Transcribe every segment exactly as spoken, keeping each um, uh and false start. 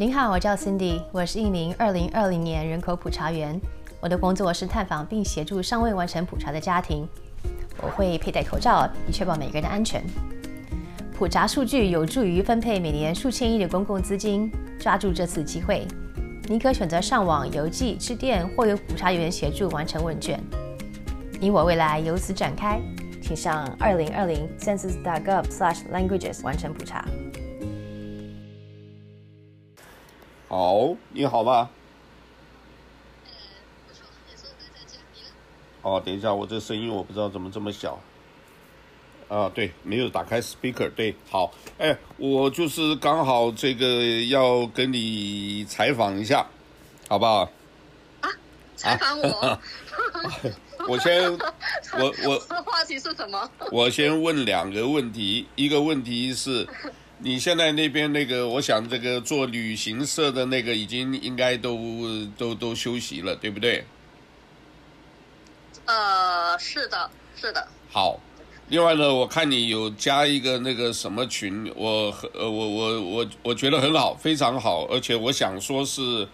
您好，我叫 Cindy， 我是一名二零二零年人口普查员。我的工作是探访并协助尚未完成普查的家庭。我会佩戴口罩，以确保每个人的安全。普查数据有助于分配每年数千亿的公共资金。抓住这次机会，您可选择上网、邮寄、致电或由普查员协助完成问卷。你我未来由此展开，请上二零二零 census dot gov slash languages 完成普查。好，你好吧？嗯，不错，也算待在家里了。哦，等一下，我这声音我不知道怎么这么小。啊，对，没有打开 speaker， 对，好，哎，我就是刚好这个要跟你采访一下，好不好？啊，采访我？啊、我先，我我话题是什么？我先问两个问题，一个问题是，你现在那边那个，我想这个做旅行社的那个已经应该都都都休息了，对不对？呃，是的，是的。好。另外呢，我看你有加一个那个什么群，我呃我我我我觉得很好，非常好，而且我想说是，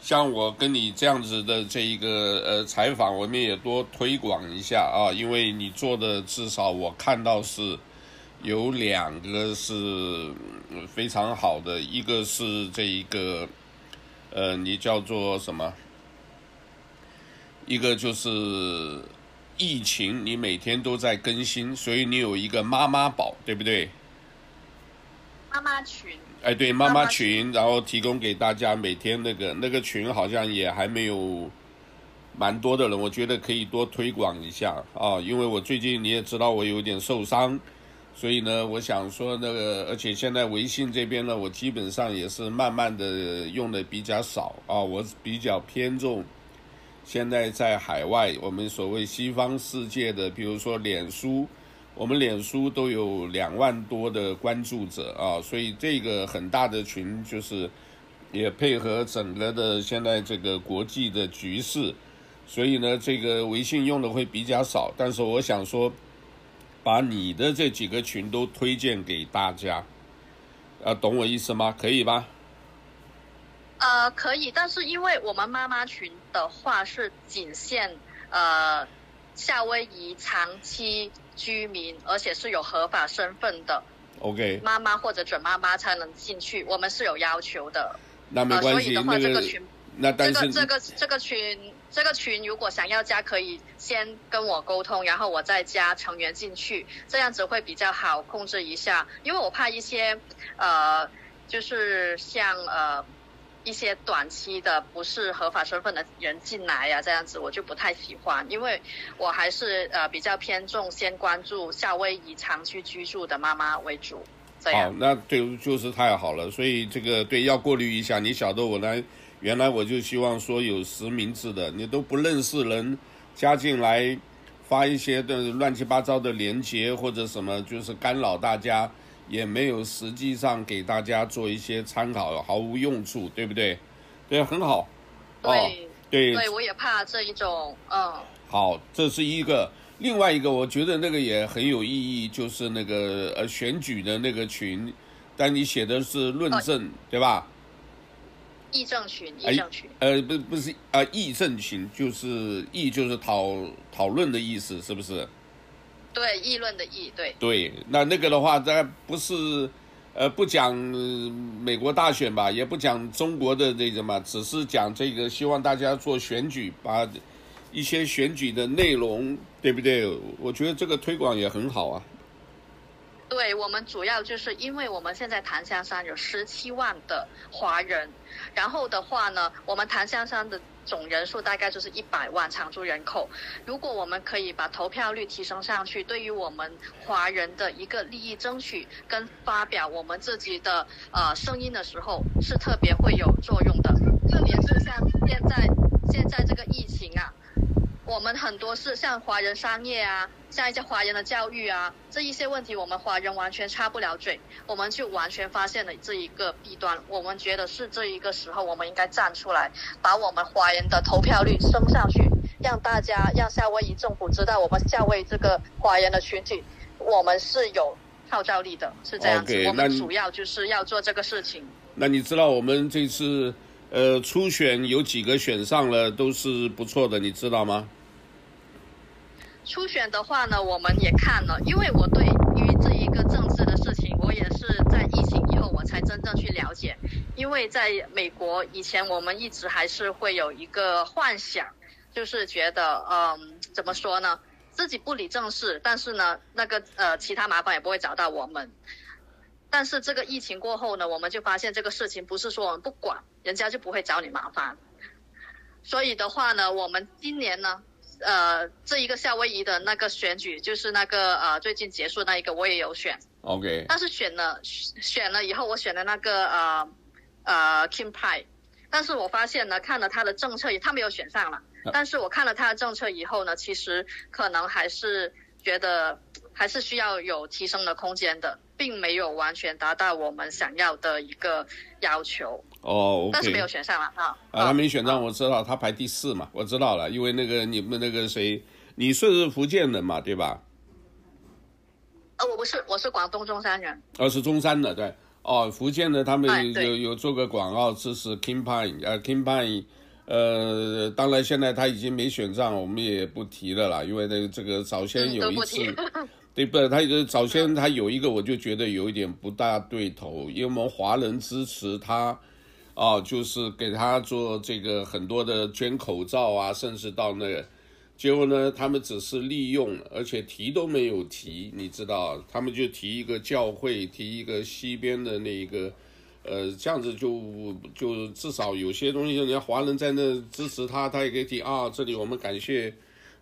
像我跟你这样子的这一个呃采访，我们也多推广一下啊，因为你做的至少我看到是有两个是非常好的，一个是这一个呃你叫做什么，一个就是。疫情你每天都在更新，所以你有一个妈妈宝，对不对？妈妈群，哎，对，妈妈群，然后提供给大家每天那个那个群，好像也还没有蛮多的人，我觉得可以多推广一下啊，因为我最近你也知道我有点受伤，所以呢，我想说那个，而且现在微信这边呢，我基本上也是慢慢的用的比较少啊，我比较偏重。现在在海外，我们所谓西方世界的，比如说脸书，我们脸书都有两万多的关注者啊，所以这个很大的群就是也配合整个的现在这个国际的局势，所以呢，这个微信用的会比较少，但是我想说，把你的这几个群都推荐给大家，啊，懂我意思吗？可以吧？呃，可以，但是因为我们妈妈群的话是仅限呃夏威夷长期居民，而且是有合法身份的 ，OK， 妈妈或者准妈妈才能进去，我们是有要求的。那没关系，呃、所以的话、那个、这个群，那但是这个这个这个群这个群如果想要加，可以先跟我沟通，然后我再加成员进去，这样子会比较好控制一下，因为我怕一些呃就是像呃。一些短期的不是合法身份的人进来呀、啊，这样子我就不太喜欢，因为我还是呃比较偏重先关注夏威夷长期居住的妈妈为主。这样好，那对，就是太好了，所以这个对要过滤一下。你晓得我呢，原来我就希望说有实名制的，你都不认识人加进来，发一些的乱七八糟的连结或者什么，就是干扰大家。也没有实际上给大家做一些参考，毫无用处，对不对？对，很好。对、哦、对, 对，我也怕这一种，嗯。好，这是一个，另外一个，我觉得那个也很有意义，就是那个呃选举的那个群，但你写的是论证，哦、对吧？议政群，议政群。哎、呃，不，不是啊、呃，议政群就是议就是讨讨论的意思，是不是？对，议论的议，对对，那那个的话，咱不是，呃，不讲美国大选吧，也不讲中国的这个嘛，只是讲这个，希望大家做选举，把一些选举的内容，对不对？我觉得这个推广也很好啊。对，我们主要就是因为我们现在檀香山有十七万的华人，然后的话呢，我们檀香山的。总人数大概就是一百万常住人口，如果我们可以把投票率提升上去，对于我们华人的一个利益争取跟发表我们自己的呃声音的时候，是特别会有作用的。特别是像现在现在这个疫情啊，我们很多是像华人商业啊，像一些华人的教育啊，这一些问题我们华人完全插不了嘴，我们就完全发现了这一个弊端。我们觉得是这一个时候，我们应该站出来，把我们华人的投票率升上去，让大家，让夏威夷政府知道，我们夏威夷这个华人的群体，我们是有号召力的，是这样子。Okay, 我们主要就是要做这个事情。那你知道我们这次呃初选有几个选上了，都是不错的，你知道吗？初选的话呢，我们也看了，因为我对于这一个政治的事情，我也是在疫情以后我才真正去了解。因为在美国以前，我们一直还是会有一个幻想，就是觉得嗯，怎么说呢，自己不理政事，但是呢，那个呃其他麻烦也不会找到我们。但是这个疫情过后呢，我们就发现这个事情不是说我们不管，人家就不会找你麻烦。所以的话呢，我们今年呢。呃，这一个夏威夷的那个选举，就是那个呃最近结束那一个，我也有选。OK。但是选了选了以后，我选了那个呃呃 King Pine， 但是我发现呢，看了他的政策，他没有选上了。但是我看了他的政策以后呢，其实可能还是觉得还是需要有提升的空间的，并没有完全达到我们想要的一个要求。哦、oh, okay. ，但是没有选上了啊！啊，他没选上，我知道，他排第四嘛，我知道了，因为那个你们那个谁，你是福建人嘛，对吧？呃、哦，我不是，我是广东中山人。哦，是中山的，对。哦，福建的他们有、哎、有, 有做个广告支持 King Pine， 呃 ，King Pine， 呃，当然现在他已经没选上，我们也不提了啦，因为那这个早先有一次。嗯对不对？他早先他有一个，我就觉得有一点不大对头，因为我们华人支持他，啊，就是给他做这个很多的捐口罩啊，甚至到那个，结果呢，他们只是利用，而且提都没有提，你知道，他们就提一个教会，提一个西边的那个，呃，这样子就就至少有些东西，人家华人在那支持他，他也可以提啊，这里我们感谢。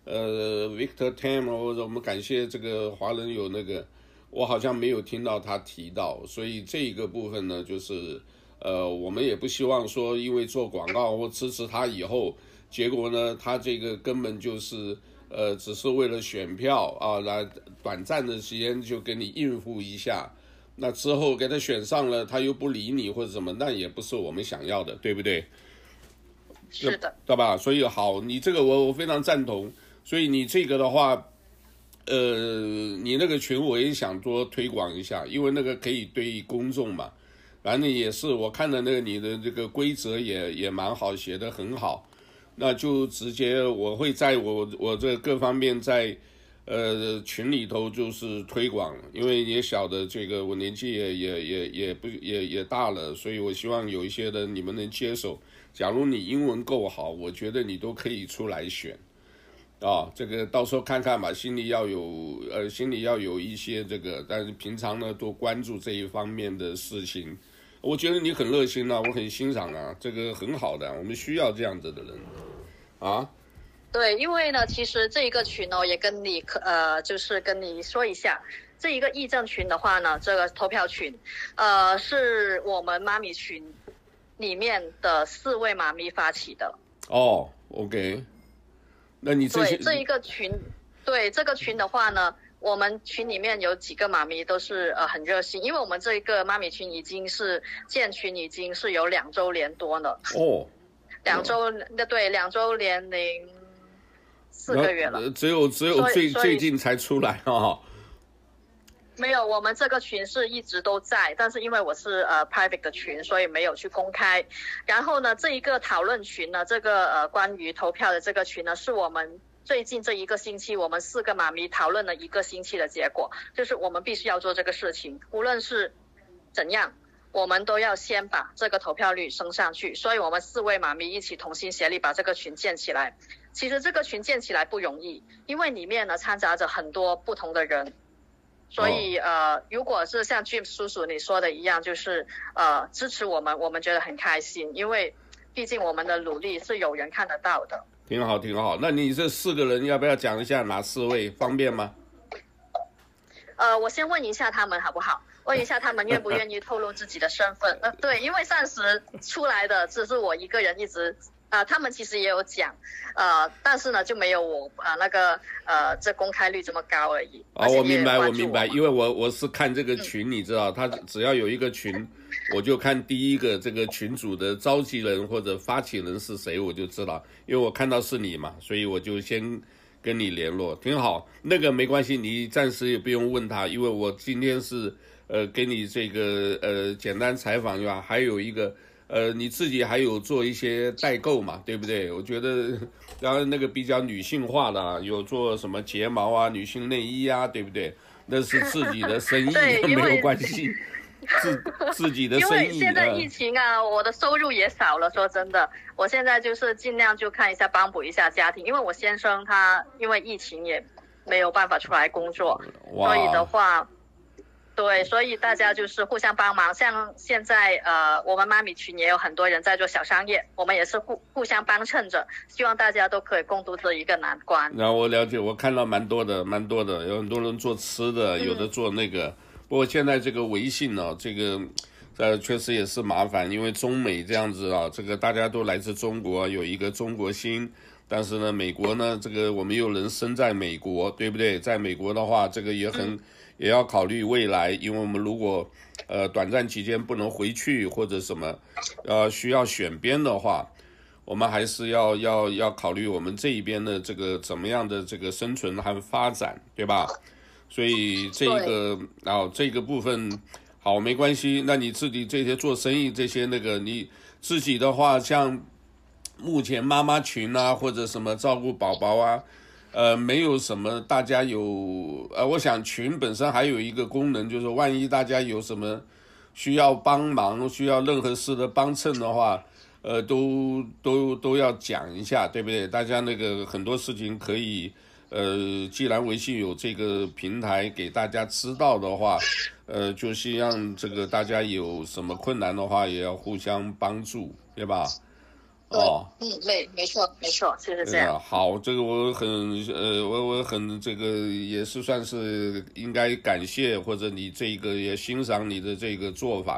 呃 Victor Tam， 或者我们感谢这个华人有那个，我好像没有听到他提到，所以这一个部分呢，就是呃，我们也不希望说因为做广告或支持他以后，结果呢，他这个根本就是呃，只是为了选票啊，来短暂的时间就给你应付一下，那之后给他选上了，他又不理你或者什么，那也不是我们想要的，对不对？是的，对吧？所以好，你这个我我非常赞同。所以你这个的话，呃，你那个群我也想多推广一下，因为那个可以对公众嘛。反正也是我看了那个你的这个规则也也蛮好，写得很好。那就直接我会在我我这各方面在呃群里头就是推广，因为也晓得这个我年纪也也也也不也也大了，所以我希望有一些的你们能接受。假如你英文够好，我觉得你都可以出来选。啊、哦，这个到时候看看吧，心里要有呃，心里要有一些这个，但是平常呢多关注这一方面的事情。我觉得你很热心啊，我很欣赏啊，这个很好的，我们需要这样子的人啊。对，因为呢，其实这一个群呢、哦，也跟你呃，就是跟你说一下，这一个议政群的话呢，这个投票群，呃，是我们妈咪群里面的四位妈咪发起的。哦 ，OK。那你这对这一个群，对这个群的话呢，我们群里面有几个妈咪都是呃很热心，因为我们这一个妈咪群已经是建群已经是有两周年多了哦，两周那对两周年零四个月了，只有只有最最近才出来啊、哦。没有，我们这个群是一直都在，但是因为我是呃 private 的群，所以没有去公开。然后呢，这一个讨论群呢，这个呃关于投票的这个群呢，是我们最近这一个星期，我们四个妈咪讨论了一个星期的结果，就是我们必须要做这个事情，无论是怎样，我们都要先把这个投票率升上去。所以我们四位妈咪一起同心协力把这个群建起来。其实这个群建起来不容易，因为里面呢掺杂着很多不同的人。所以呃，如果是像 Jim 叔叔你说的一样，就是呃支持我们，我们觉得很开心，因为毕竟我们的努力是有人看得到的。挺好，挺好。那你这四个人要不要讲一下哪四位？方便吗？呃，我先问一下他们好不好？问一下他们愿不愿意透露自己的身份？呃，对，因为暂时出来的只是我一个人一直。啊、呃，他们其实也有讲，呃，但是呢，就没有我啊、呃、那个呃，这公开率这么高而已。哦，我明白，我明白，因为我我是看这个群，嗯、你知道，他只要有一个群，我就看第一个这个群组的召集人或者发起人是谁，我就知道，因为我看到是你嘛，所以我就先跟你联络，挺好。那个没关系，你暂时也不用问他，因为我今天是呃给你这个呃简单采访是吧？还有一个呃你自己还有做一些代购嘛，对不对？我觉得然后那个比较女性化的、啊、有做什么睫毛啊、女性内衣啊，对不对？那是自己的生意没有关系。自, 自己的生意，因为现在疫情啊、嗯、我的收入也少了，说真的我现在就是尽量就看一下帮补一下家庭，因为我先生他因为疫情也没有办法出来工作，所以的话对，所以大家就是互相帮忙，像现在呃我们妈咪群也有很多人在做小商业，我们也是 互, 互相帮衬着，希望大家都可以共度这一个难关。然后我了解，我看到蛮多的蛮多的有很多人做吃的，有的做那个、嗯不过现在这个微信呢、啊，这个呃确实也是麻烦，因为中美这样子啊，这个大家都来自中国，有一个中国心，但是呢，美国呢，这个我们又人身在美国，对不对？在美国的话，这个也很也要考虑未来，因为我们如果呃短暂期间不能回去或者什么，呃需要选边的话，我们还是要要要考虑我们这一边的这个怎么样的这个生存和发展，对吧？所以这个啊、哦、这个部分好没关系。那你自己这些做生意这些那个你自己的话，像目前妈妈群啊或者什么照顾宝宝啊，呃没有什么大家有呃我想群本身还有一个功能，就是万一大家有什么需要帮忙需要任何事的帮衬的话，呃都都都要讲一下，对不对？大家那个很多事情可以。呃，既然微信有这个平台给大家知道的话，呃，就是让这个大家有什么困难的话，也要互相帮助，对吧？对哦，嗯，对，没错，没错，就是这样。呃、好，这个我很呃，我我很这个也是算是应该感谢，或者你这个也欣赏你的这个做法，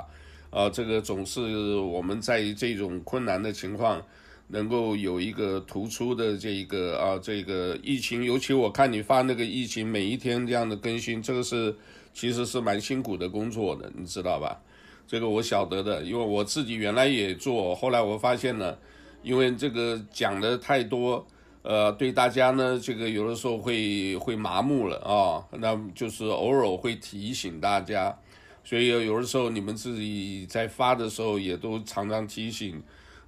啊、呃，这个总是我们在这种困难的情况。能够有一个突出的这一个啊，这个疫情，尤其我看你发那个疫情，每一天这样的更新，这个是其实是蛮辛苦的工作的，你知道吧？这个我晓得的，因为我自己原来也做，后来我发现呢，因为这个讲的太多，呃，对大家呢，这个有的时候会会麻木了啊，那就是偶尔会提醒大家，所以有的时候你们自己在发的时候也都常常提醒。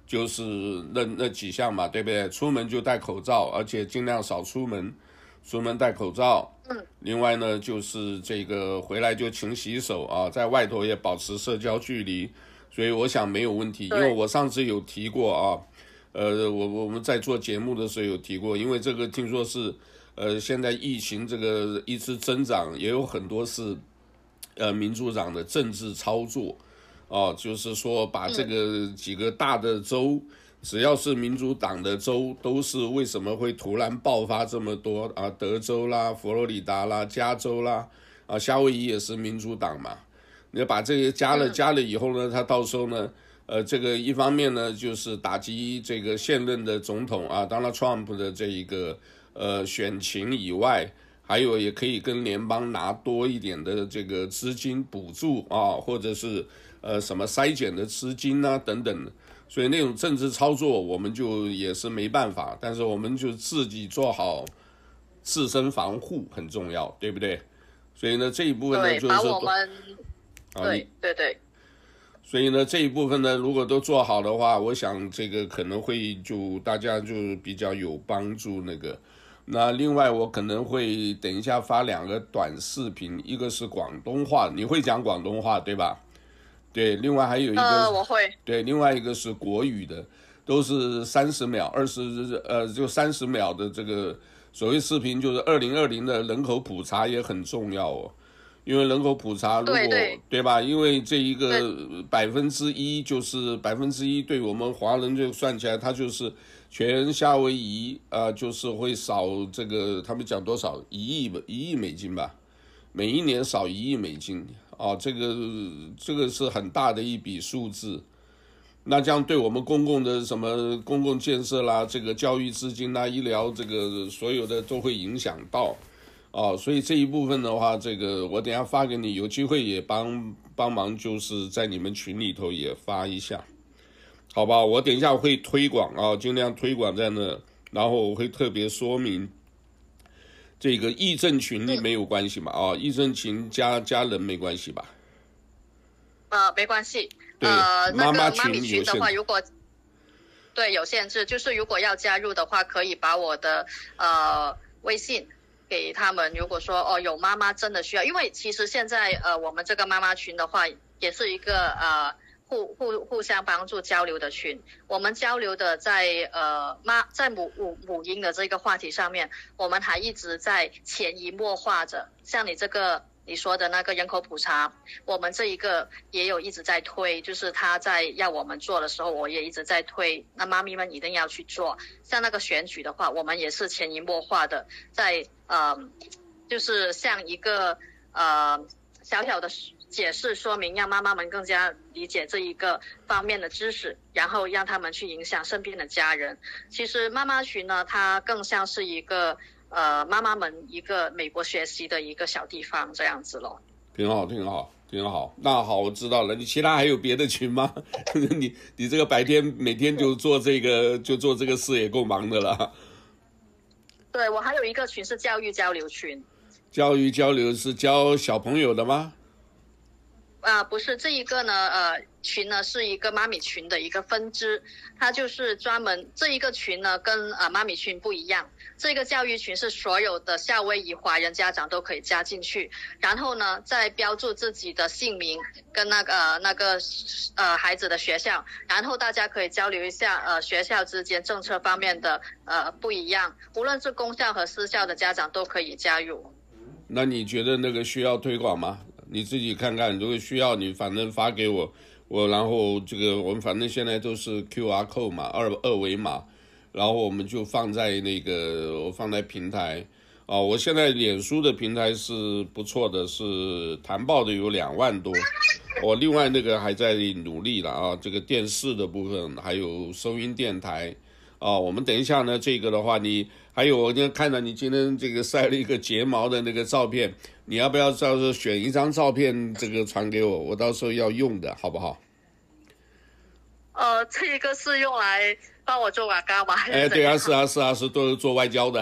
就是那那几项嘛，对不对？出门就戴口罩，而且尽量少出门，出门戴口罩。嗯。另外呢，就是这个回来就勤洗手啊，在外头也保持社交距离，所以我想没有问题。因为我上次有提过啊，呃，我我们在做节目的时候有提过，因为这个听说是，呃，现在疫情这个一直增长，也有很多是，呃，民主党的政治操作。哦，就是说把这个几个大的州，只要是民主党的州，都是为什么会突然爆发这么多啊？德州啦、佛罗里达啦、加州啦，啊，夏威夷也是民主党嘛。你把这些加了加了以后呢，他到时候呢，呃，这个一方面呢就是打击这个现任的总统啊 ，Donald Trump 的这一个呃选情以外。还有也可以跟联邦拿多一点的这个资金补助啊，或者是呃什么筛检的资金啊等等，所以那种政治操作我们就也是没办法，但是我们就自己做好自身防护很重要，对不对？所以呢这一部分呢就是把我们对对对，所以呢这一部分呢如果都做好的话，我想这个可能会就大家就比较有帮助那个。那另外我可能会等一下发两个短视频，一个是广东话，你会讲广东话对吧？对，另外还有一个、呃、我会，对，另外一个是国语的，都是三十秒二十呃就三十秒的这个所谓视频，就是二零二零的人口普查也很重要哦，因为人口普查如果 对, 对, 对吧？因为这一个百分之一就是百分之一，对我们华人就算起来，它就是。全夏威夷啊、呃，就是会少这个，他们讲多少一亿吧，一亿美金吧，每一年少一亿美金啊，这个这个是很大的一笔数字。那这样对我们公共的什么公共建设啦，这个教育资金啦、医疗这个所有的都会影响到啊，所以这一部分的话，这个我等一下发给你，有机会也帮帮忙，就是在你们群里头也发一下。好吧，我等一下会推广啊，尽量推广在那，然后我会特别说明这个议政群里没有关系嘛啊，议政群加加人没关系吧？呃，没关系。呃，那个妈咪群的话，如果对有限制，就是如果要加入的话，可以把我的呃微信给他们。如果说哦有妈妈真的需要，因为其实现在呃我们这个妈妈群的话，也是一个呃。互互互相帮助交流的群，我们交流的在呃妈在母母母婴的这个话题上面，我们还一直在潜移默化着。像你这个你说的那个人口普查，我们这一个也有一直在推，就是他在要我们做的时候，我也一直在推。那妈咪们一定要去做。像那个选举的话，我们也是潜移默化的在呃，就是像一个呃小小的。解释说明，让妈妈们更加理解这一个方面的知识，然后让他们去影响身边的家人。其实妈妈群呢，它更像是一个呃妈妈们一个美国学习的一个小地方这样子咯。挺好，挺好，挺好。那好，我知道了。你其他还有别的群吗？你你这个白天每天就做这个就做这个事也够忙的了。对，我还有一个群是教育交流群。教育交流是教小朋友的吗？啊、呃，不是，这一个呢，呃，群呢是一个妈咪群的一个分支，它就是专门这一个群呢跟啊、呃、妈咪群不一样，这个教育群是所有的夏威夷华人家长都可以加进去，然后呢再标注自己的姓名跟那个、呃、那个呃孩子的学校，然后大家可以交流一下呃学校之间政策方面的呃不一样，无论是公校和私校的家长都可以加入。那你觉得那个需要推广吗？你自己看看，如果需要你反正发给我，我然后这个我们反正现在都是 Q R code 嘛，二二维码，然后我们就放在那个我放在平台啊、哦，我现在脸书的平台是不错的，是谈报的有两万多，我、哦、另外那个还在努力了啊，这个电视的部分还有收音电台啊、哦，我们等一下呢，这个的话你还有我今天看到你今天这个晒了一个睫毛的那个照片。你要不要到时候选一张照片，这个传给我，我到时候要用的，好不好？呃，这个是用来帮我做广告吧？哎，对啊，是啊，是啊，是都是做外交的。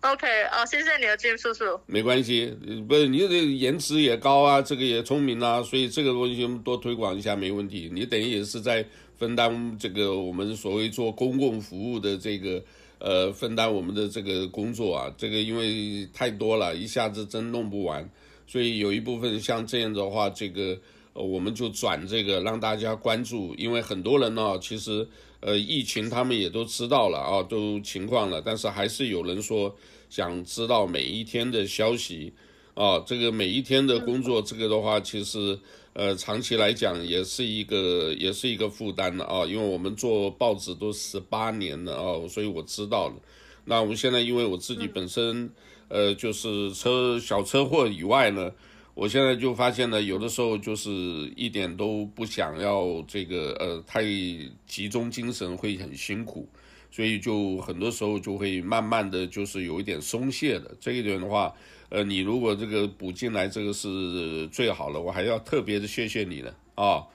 OK， 啊、哦，谢谢你的金叔叔。没关系，不是你的颜值也高啊，这个也聪明啊，所以这个东西我们多推广一下没问题。你等于也是在分担这个我们所谓做公共服务的这个。呃，分担我们的这个工作啊，这个因为太多了，一下子真弄不完，所以有一部分像这样的话，这个、呃、我们就转这个让大家关注，因为很多人呢、啊，其实呃疫情他们也都知道了啊，都情况了，但是还是有人说想知道每一天的消息啊，这个每一天的工作，这个的话其实呃长期来讲也是一个也是一个负担了啊，因为我们做报纸都十八年了啊，所以我知道了。那我们现在因为我自己本身呃就是车小车祸以外呢，我现在就发现呢，有的时候就是一点都不想要这个呃太集中精神会很辛苦，所以就很多时候就会慢慢的就是有一点松懈的，这一点的话。呃，你如果这个补进来，这个是最好了，我还要特别的谢谢你了啊、哦。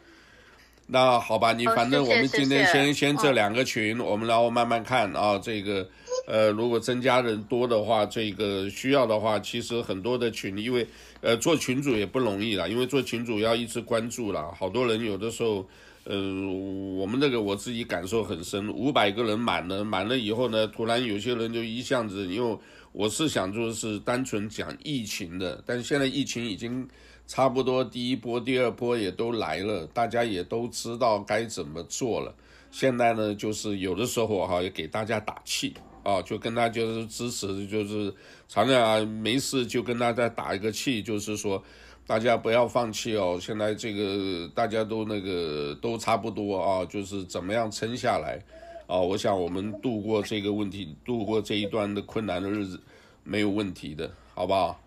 那好吧，你反正我们今天先、哦、谢谢先这两个群，哦、我们然后慢慢看啊、哦。这个呃，如果增加人多的话，这个需要的话，其实很多的群，因为呃做群主也不容易了，因为做群主要一直关注了，好多人有的时候呃，我们那个我自己感受很深，五百个人满了，满了以后呢，突然有些人就一下子又。我是想做的是单纯讲疫情的，但现在疫情已经差不多第一波第二波也都来了，大家也都知道该怎么做了，现在呢就是有的时候啊也给大家打气啊，就跟大家就是支持，就是常常啊没事就跟大家打一个气，就是说大家不要放弃哦，现在这个大家都那个都差不多啊，就是怎么样撑下来啊、哦，我想我们度过这个问题，度过这一段的困难的日子，没有问题的，好不好？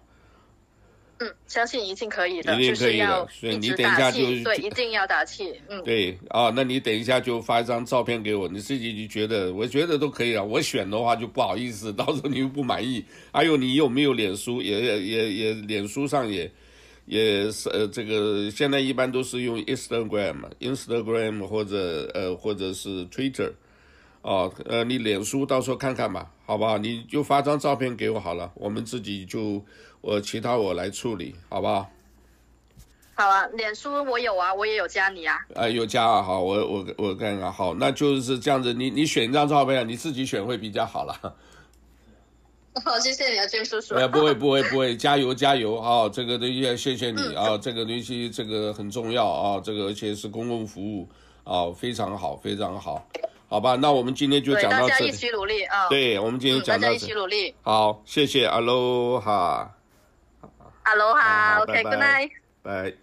嗯，相信一定可以的，一定可以的。所以你等一下就对，一定要打气。嗯，对啊、哦，那你等一下就发一张照片给我，你自己就觉得，我觉得都可以啊。我选的话就不好意思，到时候你又不满意。还有你有没有脸书？也也也也，脸书上也。也是呃，这个现在一般都是用 Instagram、Instagram 或者呃或者是 Twitter。哦，呃，你脸书到时候看看吧，好不好？你就发张照片给我好了，我们自己就，我、呃、其他我来处理，好不好？好啊，脸书我有啊，我也有加你啊。呃、有加啊，好，我我我看看，好，那就是这样子，你你选一张照片，你自己选会比较好了。好、哦，谢谢你啊，俊叔叔。哎，不会不会不会，加油加油啊、哦！这个东西谢谢你啊、哦，这个东西这个很重要啊、哦，这个而且是公共服务啊、哦，非常好非常好，好吧？那我们今天就讲到这里。大家一起努力啊！对，我们今天讲到这里。嗯、大家一起努力。好，谢谢，Aloha。Aloha，OK，Good night。拜。